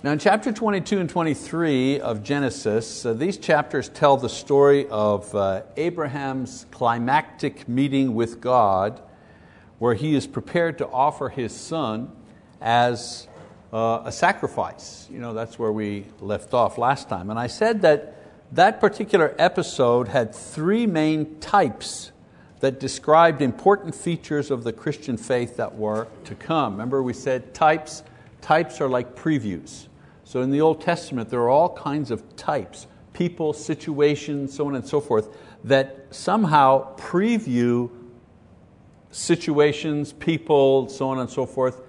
Now in chapter 22 and 23 of Genesis, these chapters tell the story of Abraham's climactic meeting with God, where he is prepared to offer his son as a sacrifice. You know, that's where we left off last time. And I said that particular episode had three main types that described important features of the Christian faith that were to come. Remember we said types. Types are like previews. So in the Old Testament there are all kinds of types, people, situations, so on and so forth, that somehow preview situations, people, so on and so forth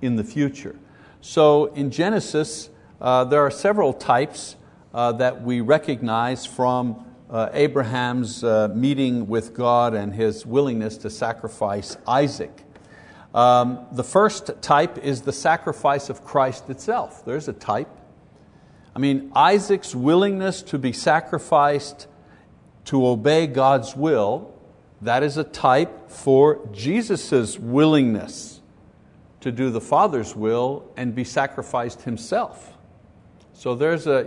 in the future. So in Genesis there are several types that we recognize from Abraham's meeting with God and his willingness to sacrifice Isaac. The first type is the sacrifice of Christ itself. There's a type. I mean, Isaac's willingness to be sacrificed to obey God's will, that is a type for Jesus' willingness to do the Father's will and be sacrificed Himself. So there's a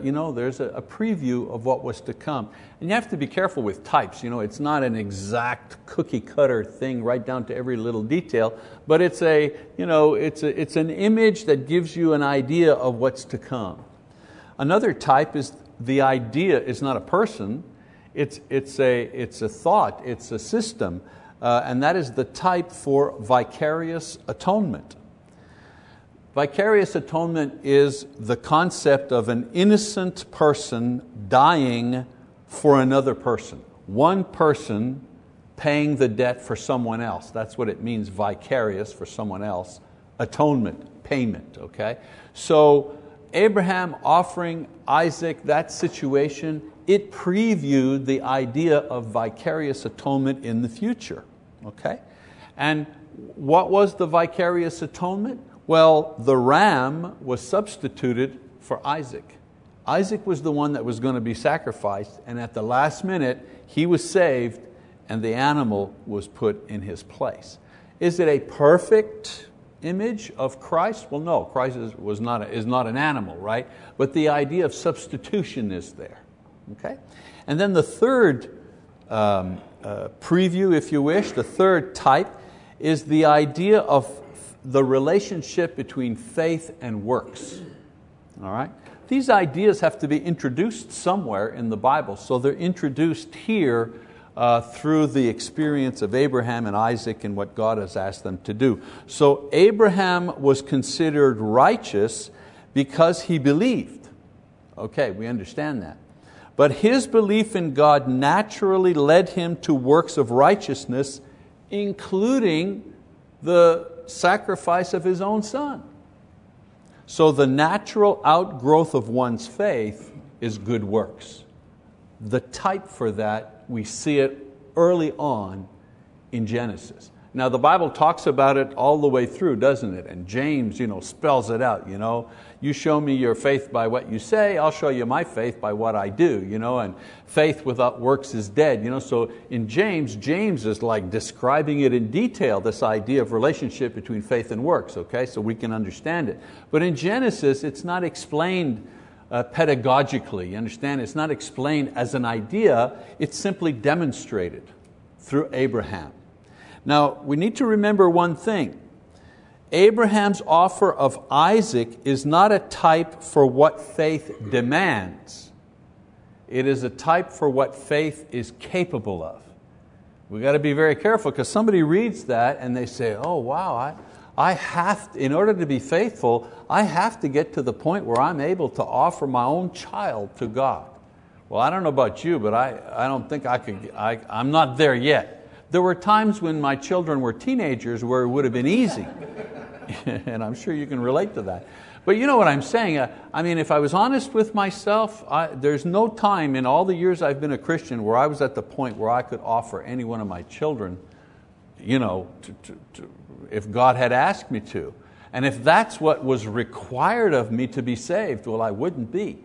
preview of what was to come. And you have to be careful with types. You know, it's not an exact cookie cutter thing right down to every little detail, but it's an image that gives you an idea of what's to come. Another type is the idea is not a person, it's a thought, it's a system, and that is the type for vicarious atonement. Vicarious atonement is the concept of an innocent person dying for another person. One person paying the debt for someone else. That's what it means, vicarious, for someone else. Atonement, payment. Okay? So Abraham offering Isaac, that situation, it previewed the idea of vicarious atonement in the future. Okay? And what was the vicarious atonement? Well, the ram was substituted for Isaac. Isaac was the one that was going to be sacrificed, and at the last minute he was saved and the animal was put in his place. Is it a perfect image of Christ? Well, no, Christ is not an animal, right? But the idea of substitution is there. Okay? And then the third preview, if you wish, the third type is the idea of the relationship between faith and works. All right? These ideas have to be introduced somewhere in the Bible, so they're introduced here through the experience of Abraham and Isaac and what God has asked them to do. So Abraham was considered righteous because he believed. Okay, we understand that. But his belief in God naturally led him to works of righteousness, including the sacrifice of his own son. So the natural outgrowth of one's faith is good works. The type for that, we see it early on in Genesis. Now the Bible talks about it all the way through, doesn't it? And James, spells it out. You show me your faith by what you say, I'll show you my faith by what I do. And faith without works is dead. So in James is like describing it in detail, this idea of relationship between faith and works, okay? So we can understand it. But in Genesis, it's not explained pedagogically, you understand? It's not explained as an idea, it's simply demonstrated through Abraham. Now we need to remember one thing. Abraham's offer of Isaac is not a type for what faith demands. It is a type for what faith is capable of. We've got to be very careful, because somebody reads that and they say, oh wow, I have to, in order to be faithful, I have to get to the point where I'm able to offer my own child to God. Well, I don't know about you, but I don't think I could, I'm not there yet. There were times when my children were teenagers where it would have been easy. And I'm sure you can relate to that. But you know what I'm saying. I mean, if I was honest with myself, there's no time in all the years I've been a Christian where I was at the point where I could offer any one of my children, if God had asked me to. And if that's what was required of me to be saved, well, I wouldn't be.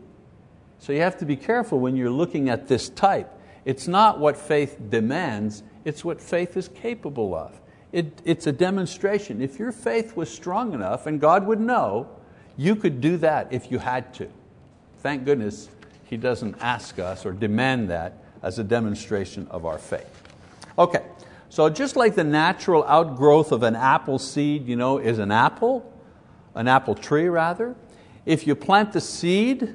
So you have to be careful when you're looking at this type. It's not what faith demands, it's what faith is capable of. It's a demonstration. If your faith was strong enough, and God would know, You could do that if you had to. Thank goodness He doesn't ask us or demand that as a demonstration of our faith. Okay, so just like the natural outgrowth of an apple seed, is an apple tree rather. If you plant the seed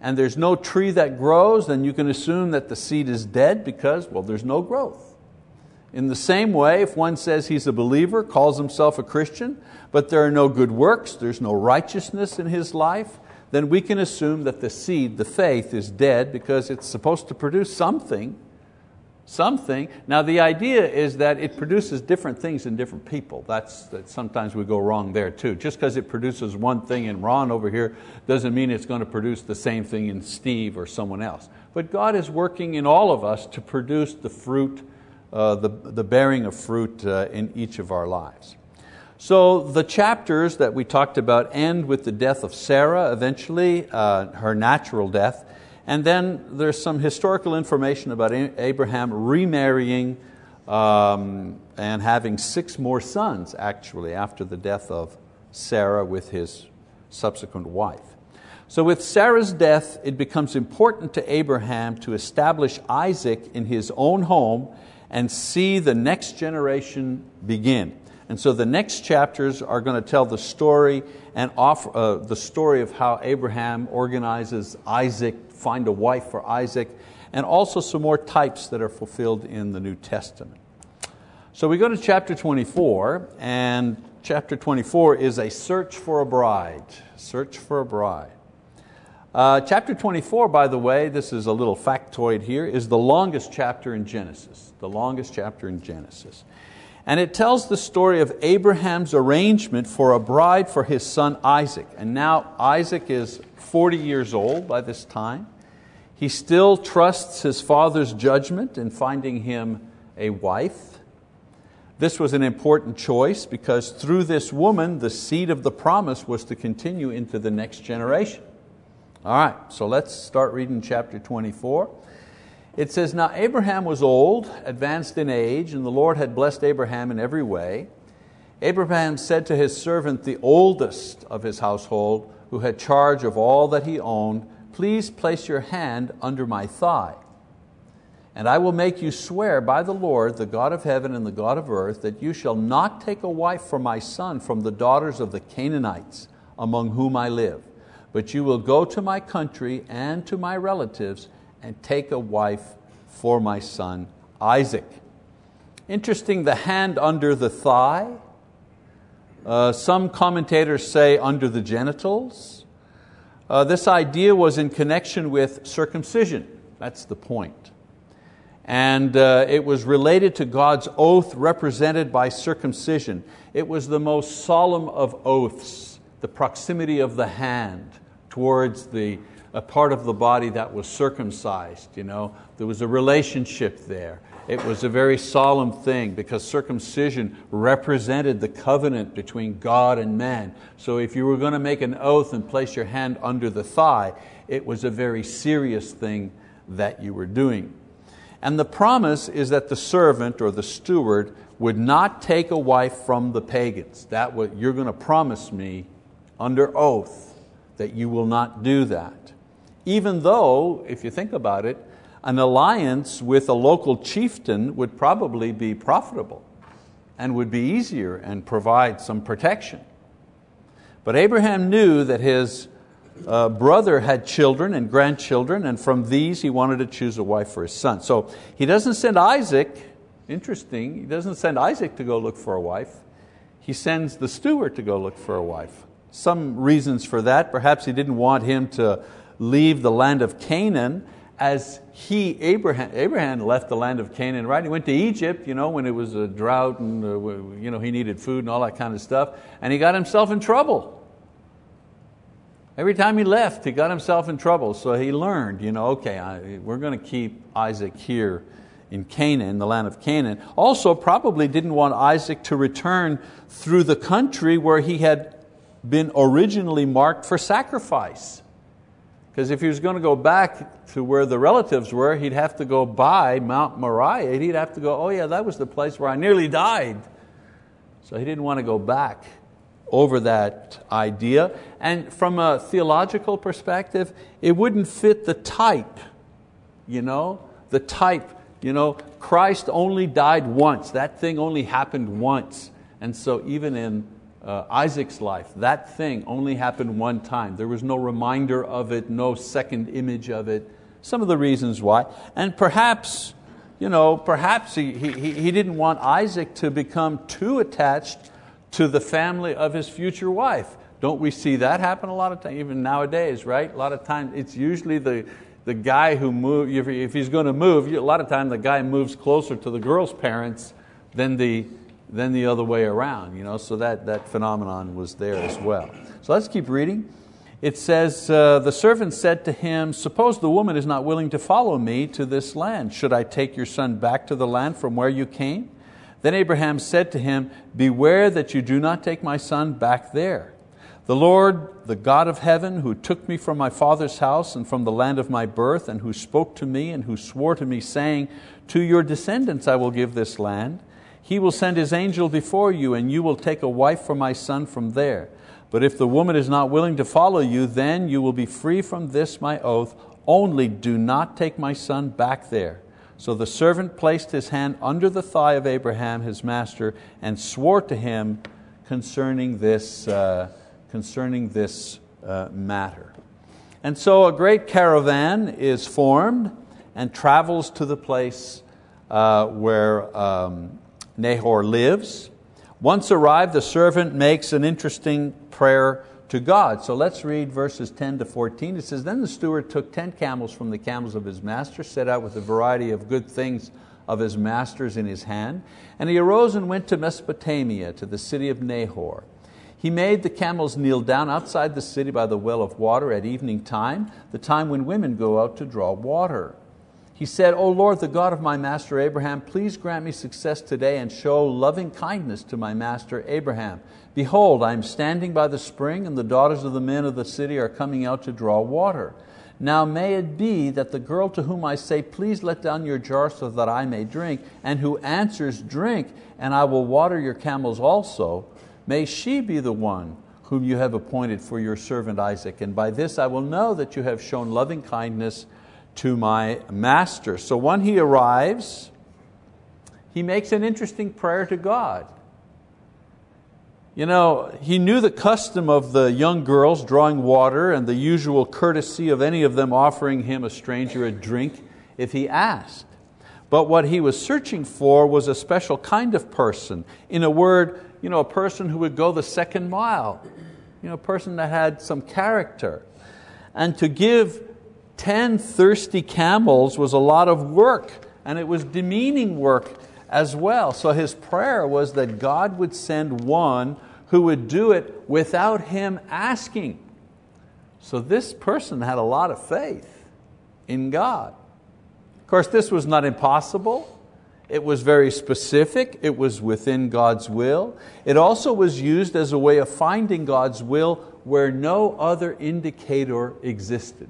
and there's no tree that grows, then you can assume that the seed is dead because, there's no growth. In the same way, if one says he's a believer, calls himself a Christian, but there are no good works, there's no righteousness in his life, then we can assume that the seed, the faith, is dead because it's supposed to produce something. Now the idea is that it produces different things in different people. That sometimes we go wrong there too. Just because it produces one thing in Ron over here doesn't mean it's going to produce the same thing in Steve or someone else. But God is working in all of us to produce the fruit, the bearing of fruit in each of our lives. So the chapters that we talked about end with the death of Sarah eventually, her natural death, and then there's some historical information about Abraham remarrying and having 6 more sons actually after the death of Sarah with his subsequent wife. So with Sarah's death, it becomes important to Abraham to establish Isaac in his own home and see the next generation begin. And so the next chapters are going to tell the story and offer the story of how Abraham organizes Isaac, find a wife for Isaac, and also some more types that are fulfilled in the New Testament. So we go to chapter 24, and chapter 24 is a search for a bride. Search for a bride. Chapter 24, by the way, this is a little factoid here, is the longest chapter in Genesis. The longest chapter in Genesis. And it tells the story of Abraham's arrangement for a bride for his son Isaac. And now Isaac is 40 years old by this time. He still trusts his father's judgment in finding him a wife. This was an important choice because through this woman, the seed of the promise was to continue into the next generation. All right, so let's start reading chapter 24. It says, now Abraham was old, advanced in age, and the Lord had blessed Abraham in every way. Abraham said to his servant, the oldest of his household, who had charge of all that he owned, please place your hand under my thigh, and I will make you swear by the Lord, the God of heaven and the God of earth, that you shall not take a wife for my son from the daughters of the Canaanites, among whom I live, but you will go to my country and to my relatives and take a wife for my son Isaac. Interesting, the hand under the thigh. Some commentators say under the genitals. This idea was in connection with circumcision. That's the point. And it was related to God's oath represented by circumcision. It was the most solemn of oaths, the proximity of the hand towards a part of the body that was circumcised. There was a relationship there. It was a very solemn thing because circumcision represented the covenant between God and man. So if you were going to make an oath and place your hand under the thigh, it was a very serious thing that you were doing. And the promise is that the servant or the steward would not take a wife from the pagans. That was, you're going to promise me under oath that you will not do that. Even though, if you think about it, an alliance with a local chieftain would probably be profitable and would be easier and provide some protection. But Abraham knew that his brother had children and grandchildren, and from these he wanted to choose a wife for his son. So he doesn't send Isaac, interesting, he doesn't send Isaac to go look for a wife. He sends the steward to go look for a wife. Some reasons for that. Perhaps he didn't want him to leave the land of Canaan as Abraham left the land of Canaan, right? He went to Egypt, when it was a drought and he needed food and all that kind of stuff, and he got himself in trouble. Every time he left, he got himself in trouble. So he learned, we're going to keep Isaac here in Canaan, the land of Canaan. Also, probably didn't want Isaac to return through the country where he had been originally marked for sacrifice. Because if he was going to go back to where the relatives were, he'd have to go by Mount Moriah. He'd have to go, that was the place where I nearly died. So he didn't want to go back over that idea. And from a theological perspective, it wouldn't fit the type, Christ only died once. That thing only happened once. And so even in Isaac's life, that thing only happened one time. There was no reminder of it, no second image of it. Some of the reasons why. And perhaps, perhaps he didn't want Isaac to become too attached to the family of his future wife. Don't we see that happen a lot of times, even nowadays, right? A lot of times it's usually the guy who moves, if he's going to move, a lot of times the guy moves closer to the girl's parents than the other way around. So that phenomenon was there as well. So let's keep reading. It says, the servant said to him, suppose the woman is not willing to follow me to this land. Should I take your son back to the land from where you came? Then Abraham said to him, beware that you do not take my son back there. The Lord, the God of heaven, who took me from my father's house and from the land of my birth, and who spoke to me and who swore to me, saying, to your descendants I will give this land. He will send His angel before you, and you will take a wife for my son from there. But if the woman is not willing to follow you, then you will be free from this my oath. Only do not take my son back there. So the servant placed his hand under the thigh of Abraham, his master, and swore to him concerning this matter. And so a great caravan is formed and travels to the place where Nahor lives. Once arrived, the servant makes an interesting prayer to God. So let's read verses 10 to 14. It says, then the steward took 10 camels from the camels of his master, set out with a variety of good things of his master's in his hand. And he arose and went to Mesopotamia, to the city of Nahor. He made the camels kneel down outside the city by the well of water at evening time, the time when women go out to draw water. He said, O Lord, the God of my master Abraham, please grant me success today and show loving kindness to my master Abraham. Behold, I am standing by the spring, and the daughters of the men of the city are coming out to draw water. Now may it be that the girl to whom I say, please let down your jar so that I may drink, and who answers, drink, and I will water your camels also, may she be the one whom you have appointed for your servant Isaac. And by this I will know that you have shown loving kindness to my master. So when he arrives, he makes an interesting prayer to God. He knew the custom of the young girls drawing water and the usual courtesy of any of them offering him, a stranger, a drink if he asked. But what he was searching for was a special kind of person. In a word, a person who would go the second mile, a person that had some character. And to give 10 thirsty camels was a lot of work, and it was demeaning work as well. So his prayer was that God would send one who would do it without him asking. So this person had a lot of faith in God. Of course, this was not impossible. It was very specific. It was within God's will. It also was used as a way of finding God's will where no other indicator existed.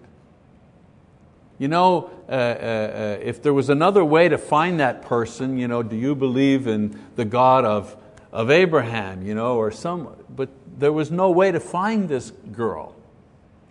If there was another way to find that person, do you believe in the God of Abraham, but there was no way to find this girl.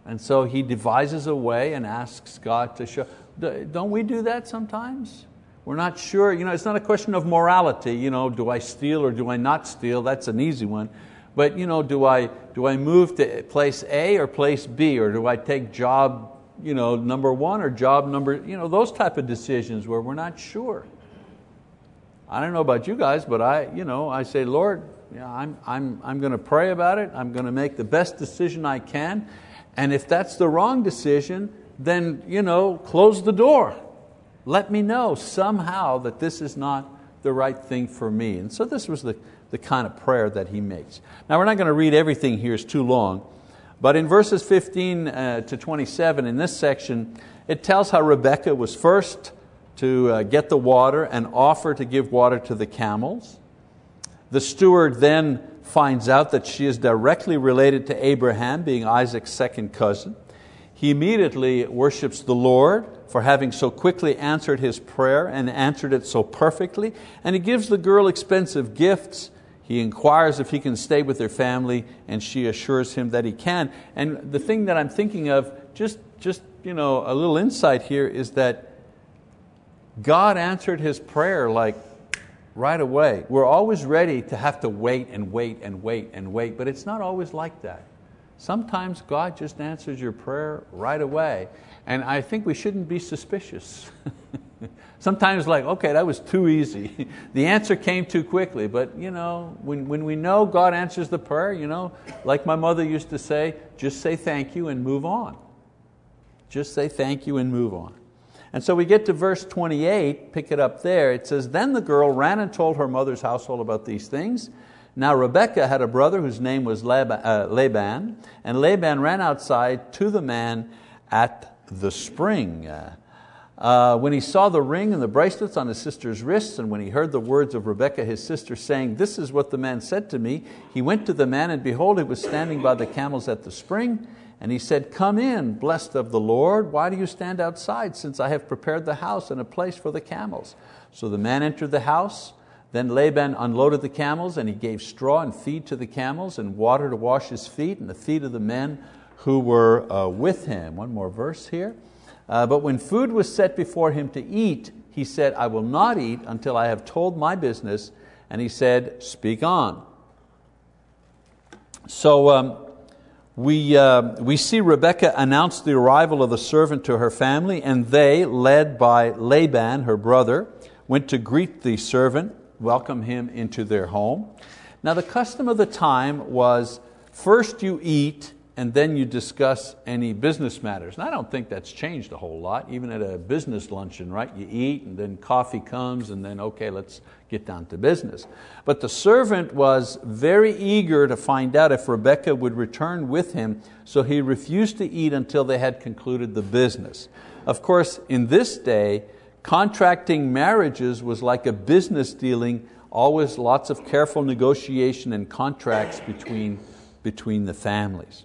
And so he devises a way and asks God to show. Don't we do that sometimes? We're not sure, it's not a question of morality, do I steal or do I not steal? That's an easy one. But do I move to place A or place B, or do I take job number one or job number, those type of decisions where we're not sure. I don't know about you guys, but I say, Lord, I'm going to pray about it. I'm going to make the best decision I can. And if that's the wrong decision, then close the door. Let me know somehow that this is not the right thing for me. And so this was the kind of prayer that he makes. Now we're not going to read everything here, it's too long. But in verses 15 to 27 in this section, it tells how Rebekah was first to get the water and offer to give water to the camels. The steward then finds out that she is directly related to Abraham, being Isaac's second cousin. He immediately worships the Lord for having so quickly answered his prayer and answered it so perfectly. And he gives the girl expensive gifts. He inquires if he can stay with their family, and she assures him that he can. And the thing that I'm thinking of, just a little insight here, is that God answered his prayer like right away. We're always ready to have to wait and wait and wait and wait, but it's not always like that. Sometimes God just answers your prayer right away, and I think we shouldn't be suspicious. Sometimes like, okay, that was too easy. The answer came too quickly, but when we know God answers the prayer, like my mother used to say, just say thank you and move on. Just say thank you and move on. And so we get to verse 28, pick it up there. It says, then the girl ran and told her mother's household about these things. Now Rebekah had a brother whose name was Laban, and Laban ran outside to the man at the spring. When he saw the ring and the bracelets on his sister's wrists, and when he heard the words of Rebekah his sister saying, this is what the man said to me, he went to the man, and behold, he was standing by the camels at the spring. And he said, come in, blessed of the Lord. Why do you stand outside, since I have prepared the house and a place for the camels? So the man entered the house. Then Laban unloaded the camels, and he gave straw and feed to the camels, and water to wash his feet and the feet of the men who were with him. One more verse here. But when food was set before him to eat, he said, I will not eat until I have told my business. And he said, speak on. So we see Rebekah announce the arrival of the servant to her family, and they, led by Laban, her brother, went to greet the servant, welcome him into their home. Now the custom of the time was first you eat, and then you discuss any business matters. And I don't think that's changed a whole lot, even at a business luncheon, right? You eat, and then coffee comes, and then, okay, let's get down to business. But the servant was very eager to find out if Rebekah would return with him, so he refused to eat until they had concluded the business. Of course, in this day, contracting marriages was like a business dealing, always lots of careful negotiation and contracts between the families.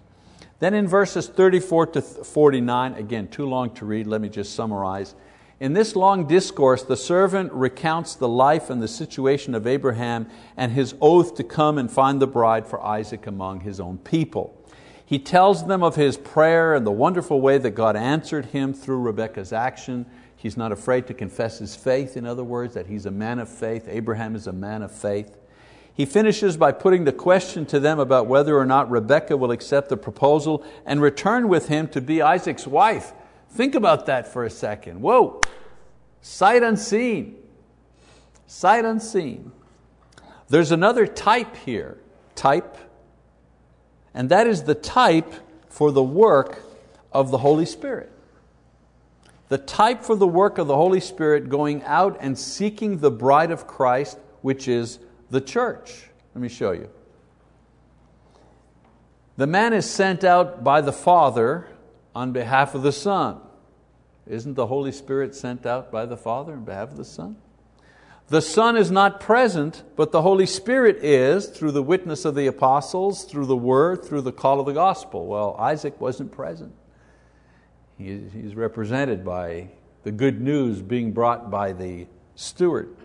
Then in verses 34 to 49, again, too long to read, let me just summarize. In this long discourse, the servant recounts the life and the situation of Abraham and his oath to come and find the bride for Isaac among his own people. He tells them of his prayer and the wonderful way that God answered him through Rebekah's action. He's not afraid to confess his faith, in other words, that he's a man of faith. Abraham is a man of faith. He finishes by putting the question to them about whether or not Rebekah will accept the proposal and return with him to be Isaac's wife. Think about that for a second. Whoa, sight unseen, sight unseen. There's another type here, and that is the type for the work of the Holy Spirit. The type for the work of the Holy Spirit going out and seeking the bride of Christ, which is the church. Let me show you. The man is sent out by the Father on behalf of the Son. Isn't the Holy Spirit sent out by the Father on behalf of the Son? The Son is not present, but the Holy Spirit is, through the witness of the apostles, through the word, through the call of the gospel. Well, Isaac wasn't present. He's represented by the good news being brought by the steward.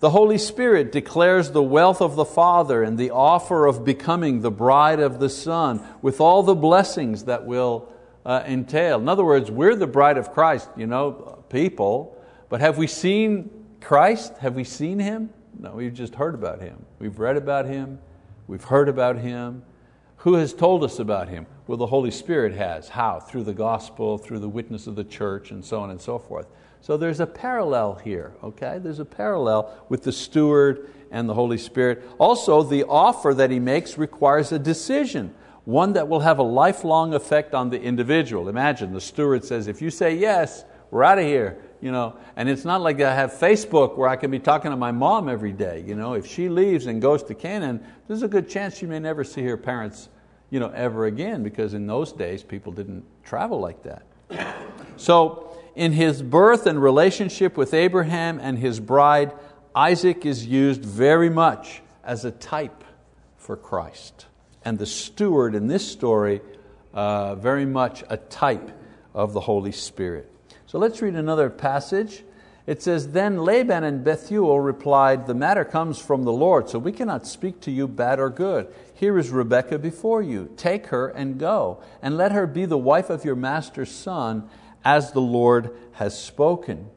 The Holy Spirit declares the wealth of the Father and the offer of becoming the bride of the Son with all the blessings that will entail. In other words, we're the bride of Christ, people, but have we seen Christ? Have we seen Him? No, we've just heard about Him. We've read about Him. We've heard about Him. Who has told us about Him? Well, the Holy Spirit has. How? Through the gospel, through the witness of the church, and so on and so forth. So there's a parallel here, okay? There's a parallel with the steward and the Holy Spirit. Also, the offer that he makes requires a decision, one that will have a lifelong effect on the individual. Imagine the steward says, if you say yes, we're out of here. And it's not like I have Facebook where I can be talking to my mom every day. If she leaves and goes to Canaan, there's a good chance she may never see her parents ever again, because in those days people didn't travel like that. So, in his birth and relationship with Abraham and his bride, Isaac is used very much as a type for Christ. And the steward in this story, very much a type of the Holy Spirit. So let's read another passage, It says, then Laban and Bethuel replied, the matter comes from the Lord, so we cannot speak to you bad or good. Here is Rebekah before you. Take her and go, and let her be the wife of your master's son, as the Lord has spoken.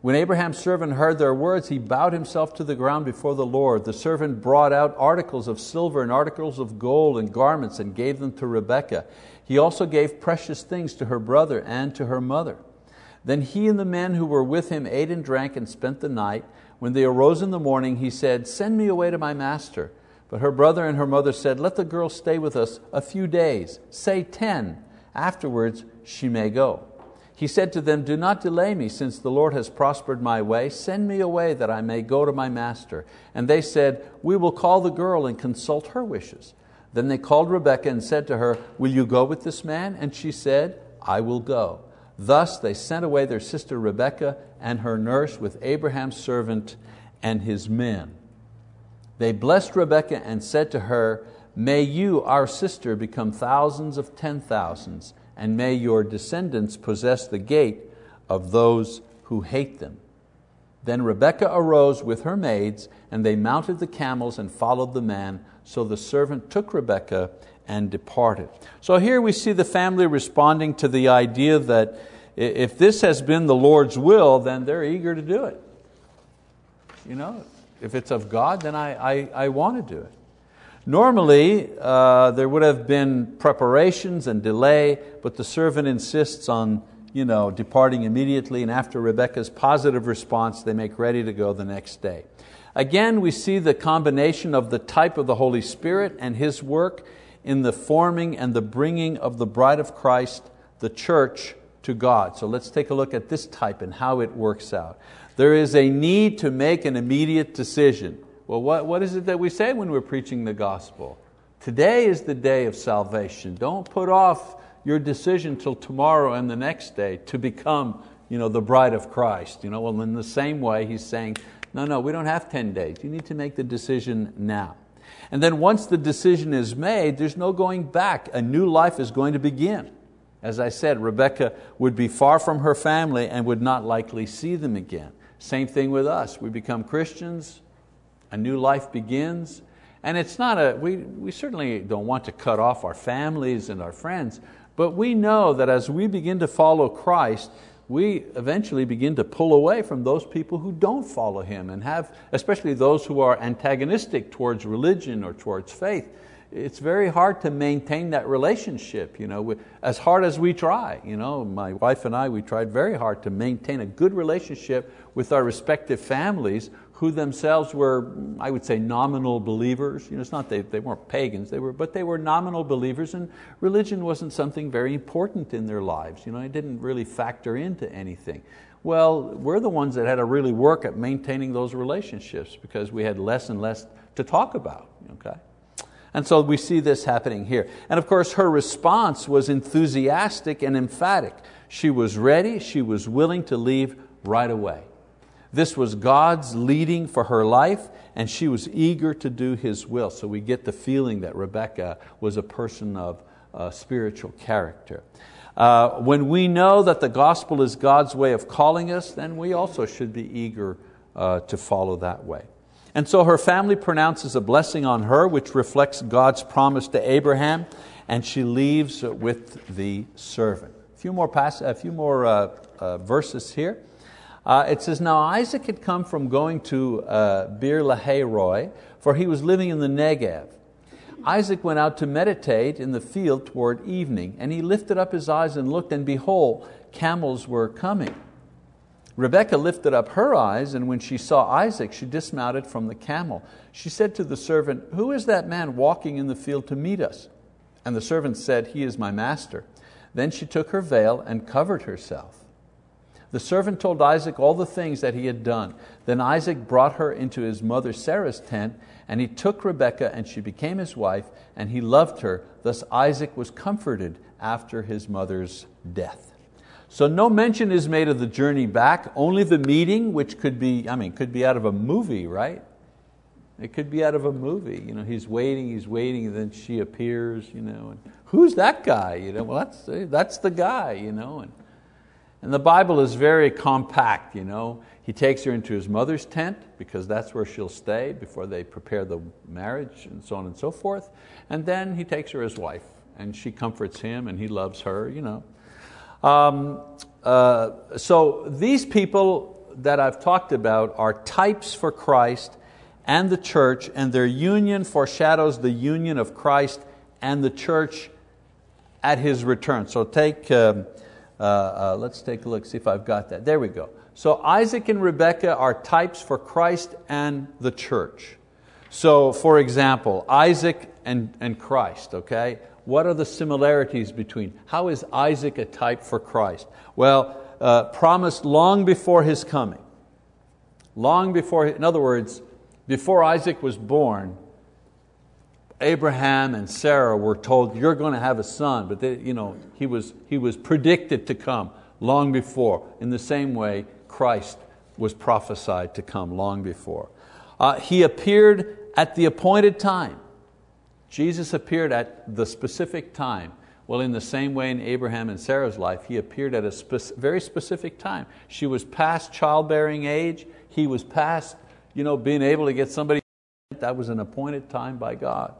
When Abraham's servant heard their words, he bowed himself to the ground before the Lord. The servant brought out articles of silver and articles of gold and garments and gave them to Rebekah. He also gave precious things to her brother and to her mother. Then he and the men who were with him ate and drank and spent the night. When they arose in the morning, he said, send me away to my master. But her brother and her mother said, let the girl stay with us a few days, say 10. Afterwards she may go. He said to them, do not delay me, since the Lord has prospered my way. Send me away that I may go to my master. And they said, we will call the girl and consult her wishes. Then they called Rebekah and said to her, will you go with this man? And she said, I will go. Thus they sent away their sister Rebekah and her nurse with Abraham's servant and his men. They blessed Rebekah and said to her, may you, our sister, become thousands of 10,000s, and may your descendants possess the gate of those who hate them. Then Rebekah arose with her maids, and they mounted the camels and followed the man. So the servant took Rebekah and departed. So here we see the family responding to the idea that if this has been the Lord's will, then they're eager to do it. You know, if it's of God, then I want to do it. Normally, there would have been preparations and delay, but the servant insists on, departing immediately, and after Rebekah's positive response, they make ready to go the next day. Again, we see the combination of the type of the Holy Spirit and His work in the forming and the bringing of the bride of Christ, the church, to God. So let's take a look at this type and how it works out. There is a need to make an immediate decision. Well, what is it that we say when we're preaching the gospel? Today is the day of salvation. Don't put off your decision till tomorrow and the next day to become the bride of Christ. Well, in the same way, he's saying, no, we don't have 10 days. You need to make the decision now. And then once the decision is made, there's no going back. A new life is going to begin. As I said, Rebekah would be far from her family and would not likely see them again. Same thing with us. We become Christians, a new life begins, and it's not we certainly don't want to cut off our families and our friends, but we know that as we begin to follow Christ, we eventually begin to pull away from those people who don't follow Him and have, especially those who are antagonistic towards religion or towards faith. It's very hard to maintain that relationship, as hard as we try. My wife and I, we tried very hard to maintain a good relationship with our respective families who themselves were, I would say, nominal believers. It's not they weren't pagans, but they were nominal believers, and religion wasn't something very important in their lives. It didn't really factor into anything. Well, we're the ones that had to really work at maintaining those relationships because we had less and less to talk about. Okay? And so we see this happening here. And of course her response was enthusiastic and emphatic. She was ready, she was willing to leave right away. This was God's leading for her life, and she was eager to do His will. So we get the feeling that Rebekah was a person of spiritual character. When we know that the gospel is God's way of calling us, then we also should be eager to follow that way. And so her family pronounces a blessing on her, which reflects God's promise to Abraham, and she leaves with the servant. A few more verses here. It says, now Isaac had come from going to Beer Lahairoi, for he was living in the Negev. Isaac went out to meditate in the field toward evening, and he lifted up his eyes and looked, and behold, camels were coming. Rebekah lifted up her eyes, and when she saw Isaac, she dismounted from the camel. She said to the servant, who is that man walking in the field to meet us? And the servant said, he is my master. Then she took her veil and covered herself. The servant told Isaac all the things that he had done. Then Isaac brought her into his mother Sarah's tent, and he took Rebekah, and she became his wife, and he loved her. Thus Isaac was comforted after his mother's death. So no mention is made of the journey back, only the meeting, which could be out of a movie, right? It could be out of a movie. He's waiting, and then she appears, and who's that guy? Well, that's the guy, And the Bible is very compact, you know. He takes her into his mother's tent because that's where she'll stay before they prepare the marriage and so on and so forth. And then he takes her as wife and she comforts him and he loves her, you know. So these people that I've talked about are types for Christ and the church, and their union foreshadows the union of Christ and the church at His return. So take... let's take a look, see if I've got that. There we go. So Isaac and Rebekah are types for Christ and the church. So for example, Isaac and Christ, okay? What are the similarities between? How is Isaac a type for Christ? Well, promised long before his coming. Long before, in other words, before Isaac was born, Abraham and Sarah were told, you're going to have a son, but they, you know, he was predicted to come long before. In the same way, Christ was prophesied to come long before. He appeared at the appointed time. Jesus appeared at the specific time. Well, in the same way in Abraham and Sarah's life, He appeared at a very specific time. She was past childbearing age. He was past, you know, being able to get somebody. That was an appointed time by God.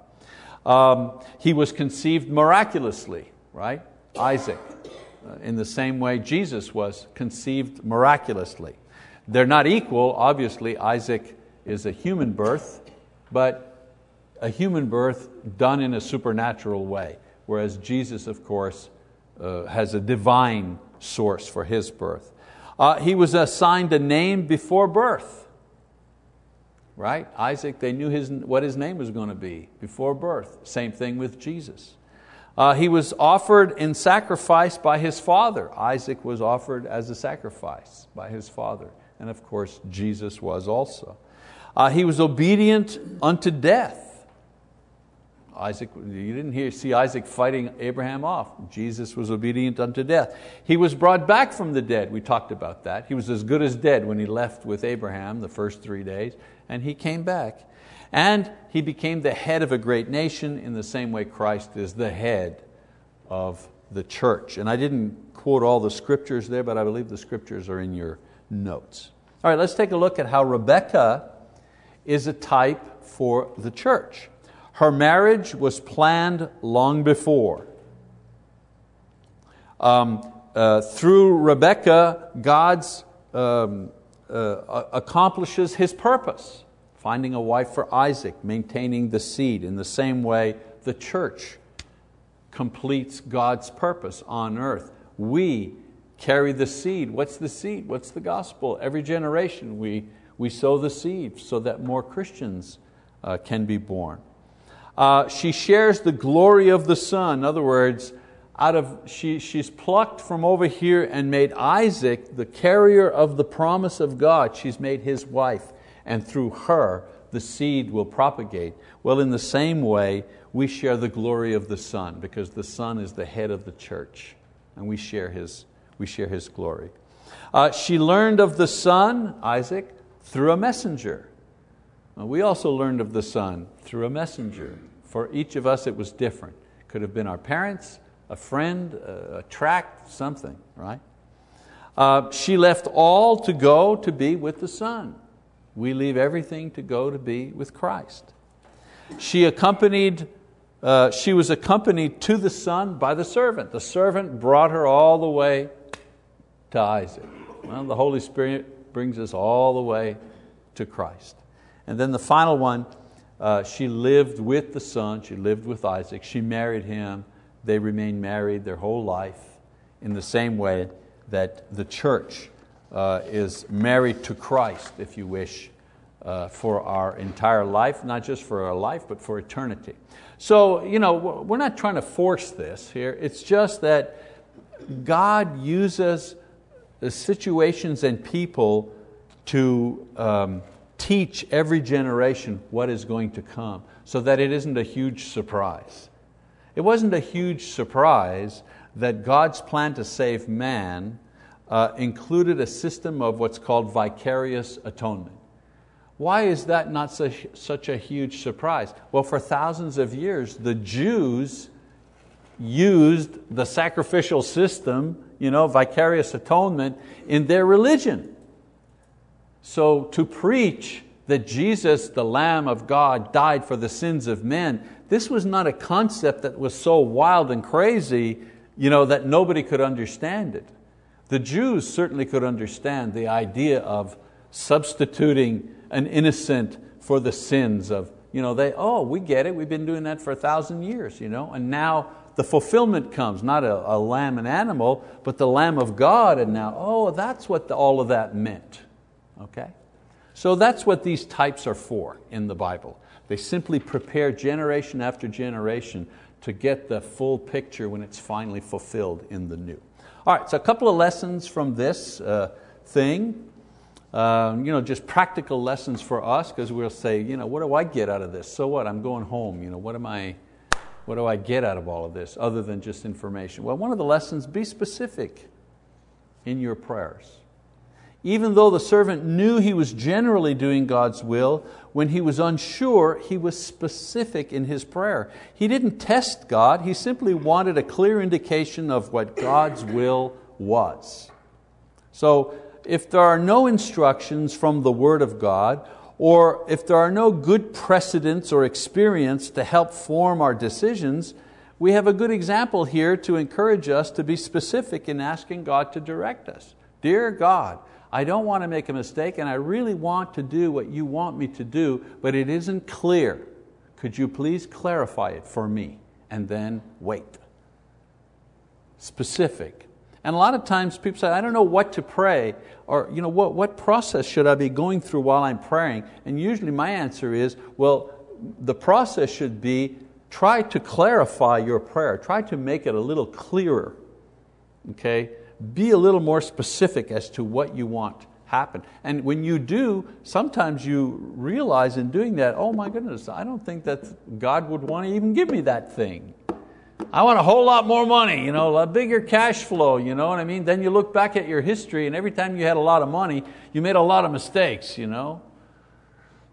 He was conceived miraculously, right? Isaac, in the same way Jesus was conceived miraculously. They're not equal, obviously. Isaac is a human birth, but a human birth done in a supernatural way, whereas Jesus, of course, has a divine source for His birth. He was assigned a name before birth. Right? Isaac, they knew what his name was going to be before birth. Same thing with Jesus. He was offered in sacrifice by his father. Isaac was offered as a sacrifice by his father. And of course, Jesus was also. He was obedient unto death. Isaac, you didn't see Isaac fighting Abraham off. Jesus was obedient unto death. He was brought back from the dead. We talked about that. He was as good as dead when he left with Abraham the first 3 days. And he came back. And he became the head of a great nation in the same way Christ is the head of the church. And I didn't quote all the scriptures there, but I believe the scriptures are in your notes. All right, let's take a look at how Rebekah is a type for the church. Her marriage was planned long before. Through Rebekah, God's accomplishes His purpose, finding a wife for Isaac, maintaining the seed. In the same way, the church completes God's purpose on earth. We carry the seed. What's the seed? What's the gospel? Every generation we sow the seed so that more Christians can be born. She shares the glory of the Son. In other words, she's plucked from over here and made Isaac the carrier of the promise of God. She's made his wife, and through her the seed will propagate. Well, in the same way, we share the glory of the Son, because the Son is the head of the church, and we share his glory. She learned of the Son, Isaac, through a messenger. We also learned of the Son through a messenger. For each of us it was different. Could have been our parents, a friend, a tract, something, right? She left all to go to be with the Son. We leave everything to go to be with Christ. She was accompanied to the Son by the servant. The servant brought her all the way to Isaac. Well, the Holy Spirit brings us all the way to Christ. And then the final one, she lived with the Son, she lived with Isaac, she married him. They remain married their whole life, in the same way that the church is married to Christ, if you wish, for our entire life, not just for our life, but for eternity. So, you know, we're not trying to force this here. It's just that God uses the situations and people to teach every generation what is going to come, so that it isn't a huge surprise. It wasn't a huge surprise that God's plan to save man included a system of what's called vicarious atonement. Why is that not such a huge surprise? Well, for thousands of years, the Jews used the sacrificial system, vicarious atonement, in their religion. So to preach that Jesus, the Lamb of God, died for the sins of men, this was not a concept that was so wild and crazy, that nobody could understand it. The Jews certainly could understand the idea of substituting an innocent for the sins of, we get it, we've been doing that for 1,000 years, and now the fulfillment comes, not a lamb, an animal, but the Lamb of God, and now, that's what all of that meant, okay? So that's what these types are for in the Bible. They simply prepare generation after generation to get the full picture when it's finally fulfilled in the new. All right, so a couple of lessons from this thing. Just practical lessons for us, because we'll say, what do I get out of this? So what? I'm going home. What do I get out of all of this other than just information? Well, one of the lessons, be specific in your prayers. Even though the servant knew he was generally doing God's will, when he was unsure, he was specific in his prayer. He didn't test God, he simply wanted a clear indication of what God's will was. So if there are no instructions from the Word of God, or if there are no good precedents or experience to help form our decisions, we have a good example here to encourage us to be specific in asking God to direct us. Dear God, I don't want to make a mistake and I really want to do what you want me to do, but it isn't clear. Could you please clarify it for me? And then wait. Specific. And a lot of times people say, I don't know what to pray, or what process should I be going through while I'm praying? And usually my answer is, well, the process should be try to clarify your prayer. Try to make it a little clearer, okay? Be a little more specific as to what you want happen. And when you do, sometimes you realize in doing that, oh my goodness, I don't think that God would want to even give me that thing. I want a whole lot more money, a bigger cash flow, you know what I mean? Then you look back at your history and every time you had a lot of money, you made a lot of mistakes,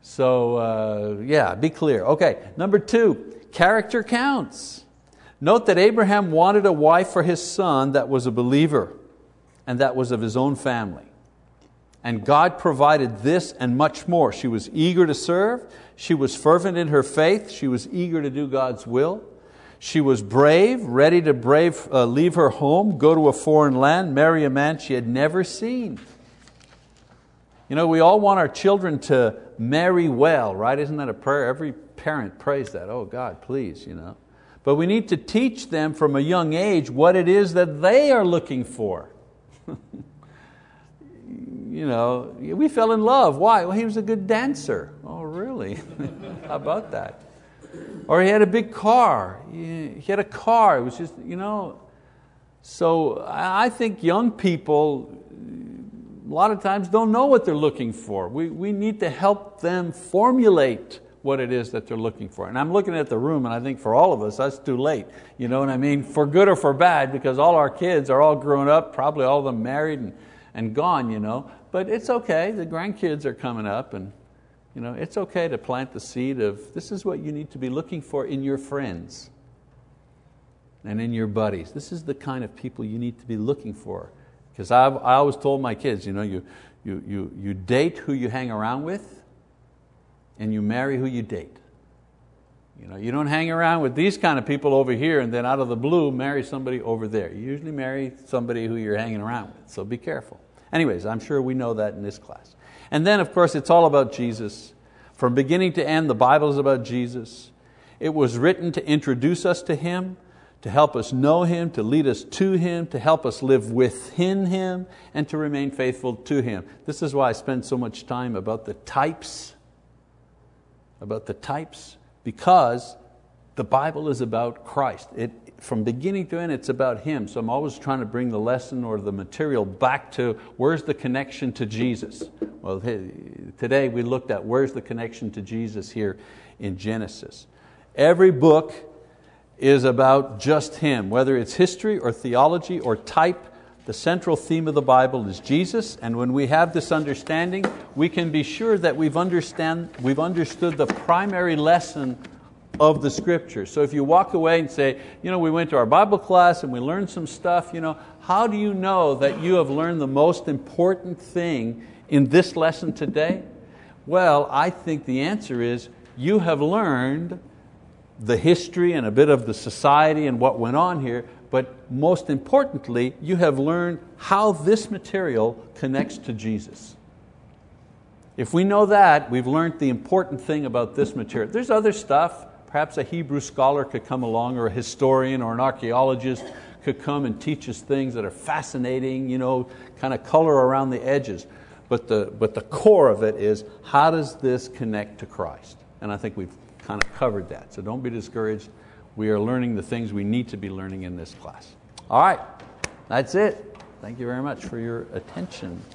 So be clear. Okay, number two, character counts. Note that Abraham wanted a wife for his son that was a believer and that was of his own family. And God provided this and much more. She was eager to serve. She was fervent in her faith. She was eager to do God's will. She was brave, ready to leave her home, go to a foreign land, marry a man she had never seen. We all want our children to marry well, right? Isn't that a prayer? Every parent prays that. Oh God, please, But we need to teach them from a young age what it is that they are looking for. We fell in love. Why? Well, he was a good dancer. Oh, really? How about that? Or he had a big car. He had a car. It was just, So I think young people a lot of times don't know what they're looking for. We need to help them formulate what it is that they're looking for. And I'm looking at the room and I think for all of us, that's too late. You know what I mean? For good or for bad, because all our kids are all grown up, probably all of them married and gone. But it's okay, the grandkids are coming up and it's okay to plant the seed of this is what you need to be looking for in your friends and in your buddies. This is the kind of people you need to be looking for. Because I always told my kids, you date who you hang around with, and you marry who you date. You don't hang around with these kind of people over here and then out of the blue marry somebody over there. You usually marry somebody who you're hanging around with, so be careful. Anyways, I'm sure we know that in this class. And then of course it's all about Jesus. From beginning to end the Bible is about Jesus. It was written to introduce us to Him, to help us know Him, to lead us to Him, to help us live within Him and to remain faithful to Him. This is why I spend so much time about the types, because the Bible is about Christ. From beginning to end, it's about Him. So I'm always trying to bring the lesson or the material back to where's the connection to Jesus. Well, today we looked at where's the connection to Jesus here in Genesis. Every book is about just Him, whether it's history or theology or type. The central theme of the Bible is Jesus, and when we have this understanding, we can be sure that we've understood the primary lesson of the Scripture. So if you walk away and say, you know, we went to our Bible class and we learned some stuff, you know, how do you know that you have learned the most important thing in this lesson today? Well, I think the answer is you have learned the history and a bit of the society and what went on here, but most importantly, you have learned how this material connects to Jesus. If we know that, we've learned the important thing about this material. There's other stuff. Perhaps a Hebrew scholar could come along, or a historian or an archaeologist could come and teach us things that are fascinating, you know, kind of color around the edges. But the core of it is, how does this connect to Christ? And I think we've kind of covered that. So don't be discouraged. We are learning the things we need to be learning in this class. All right, that's it. Thank you very much for your attention.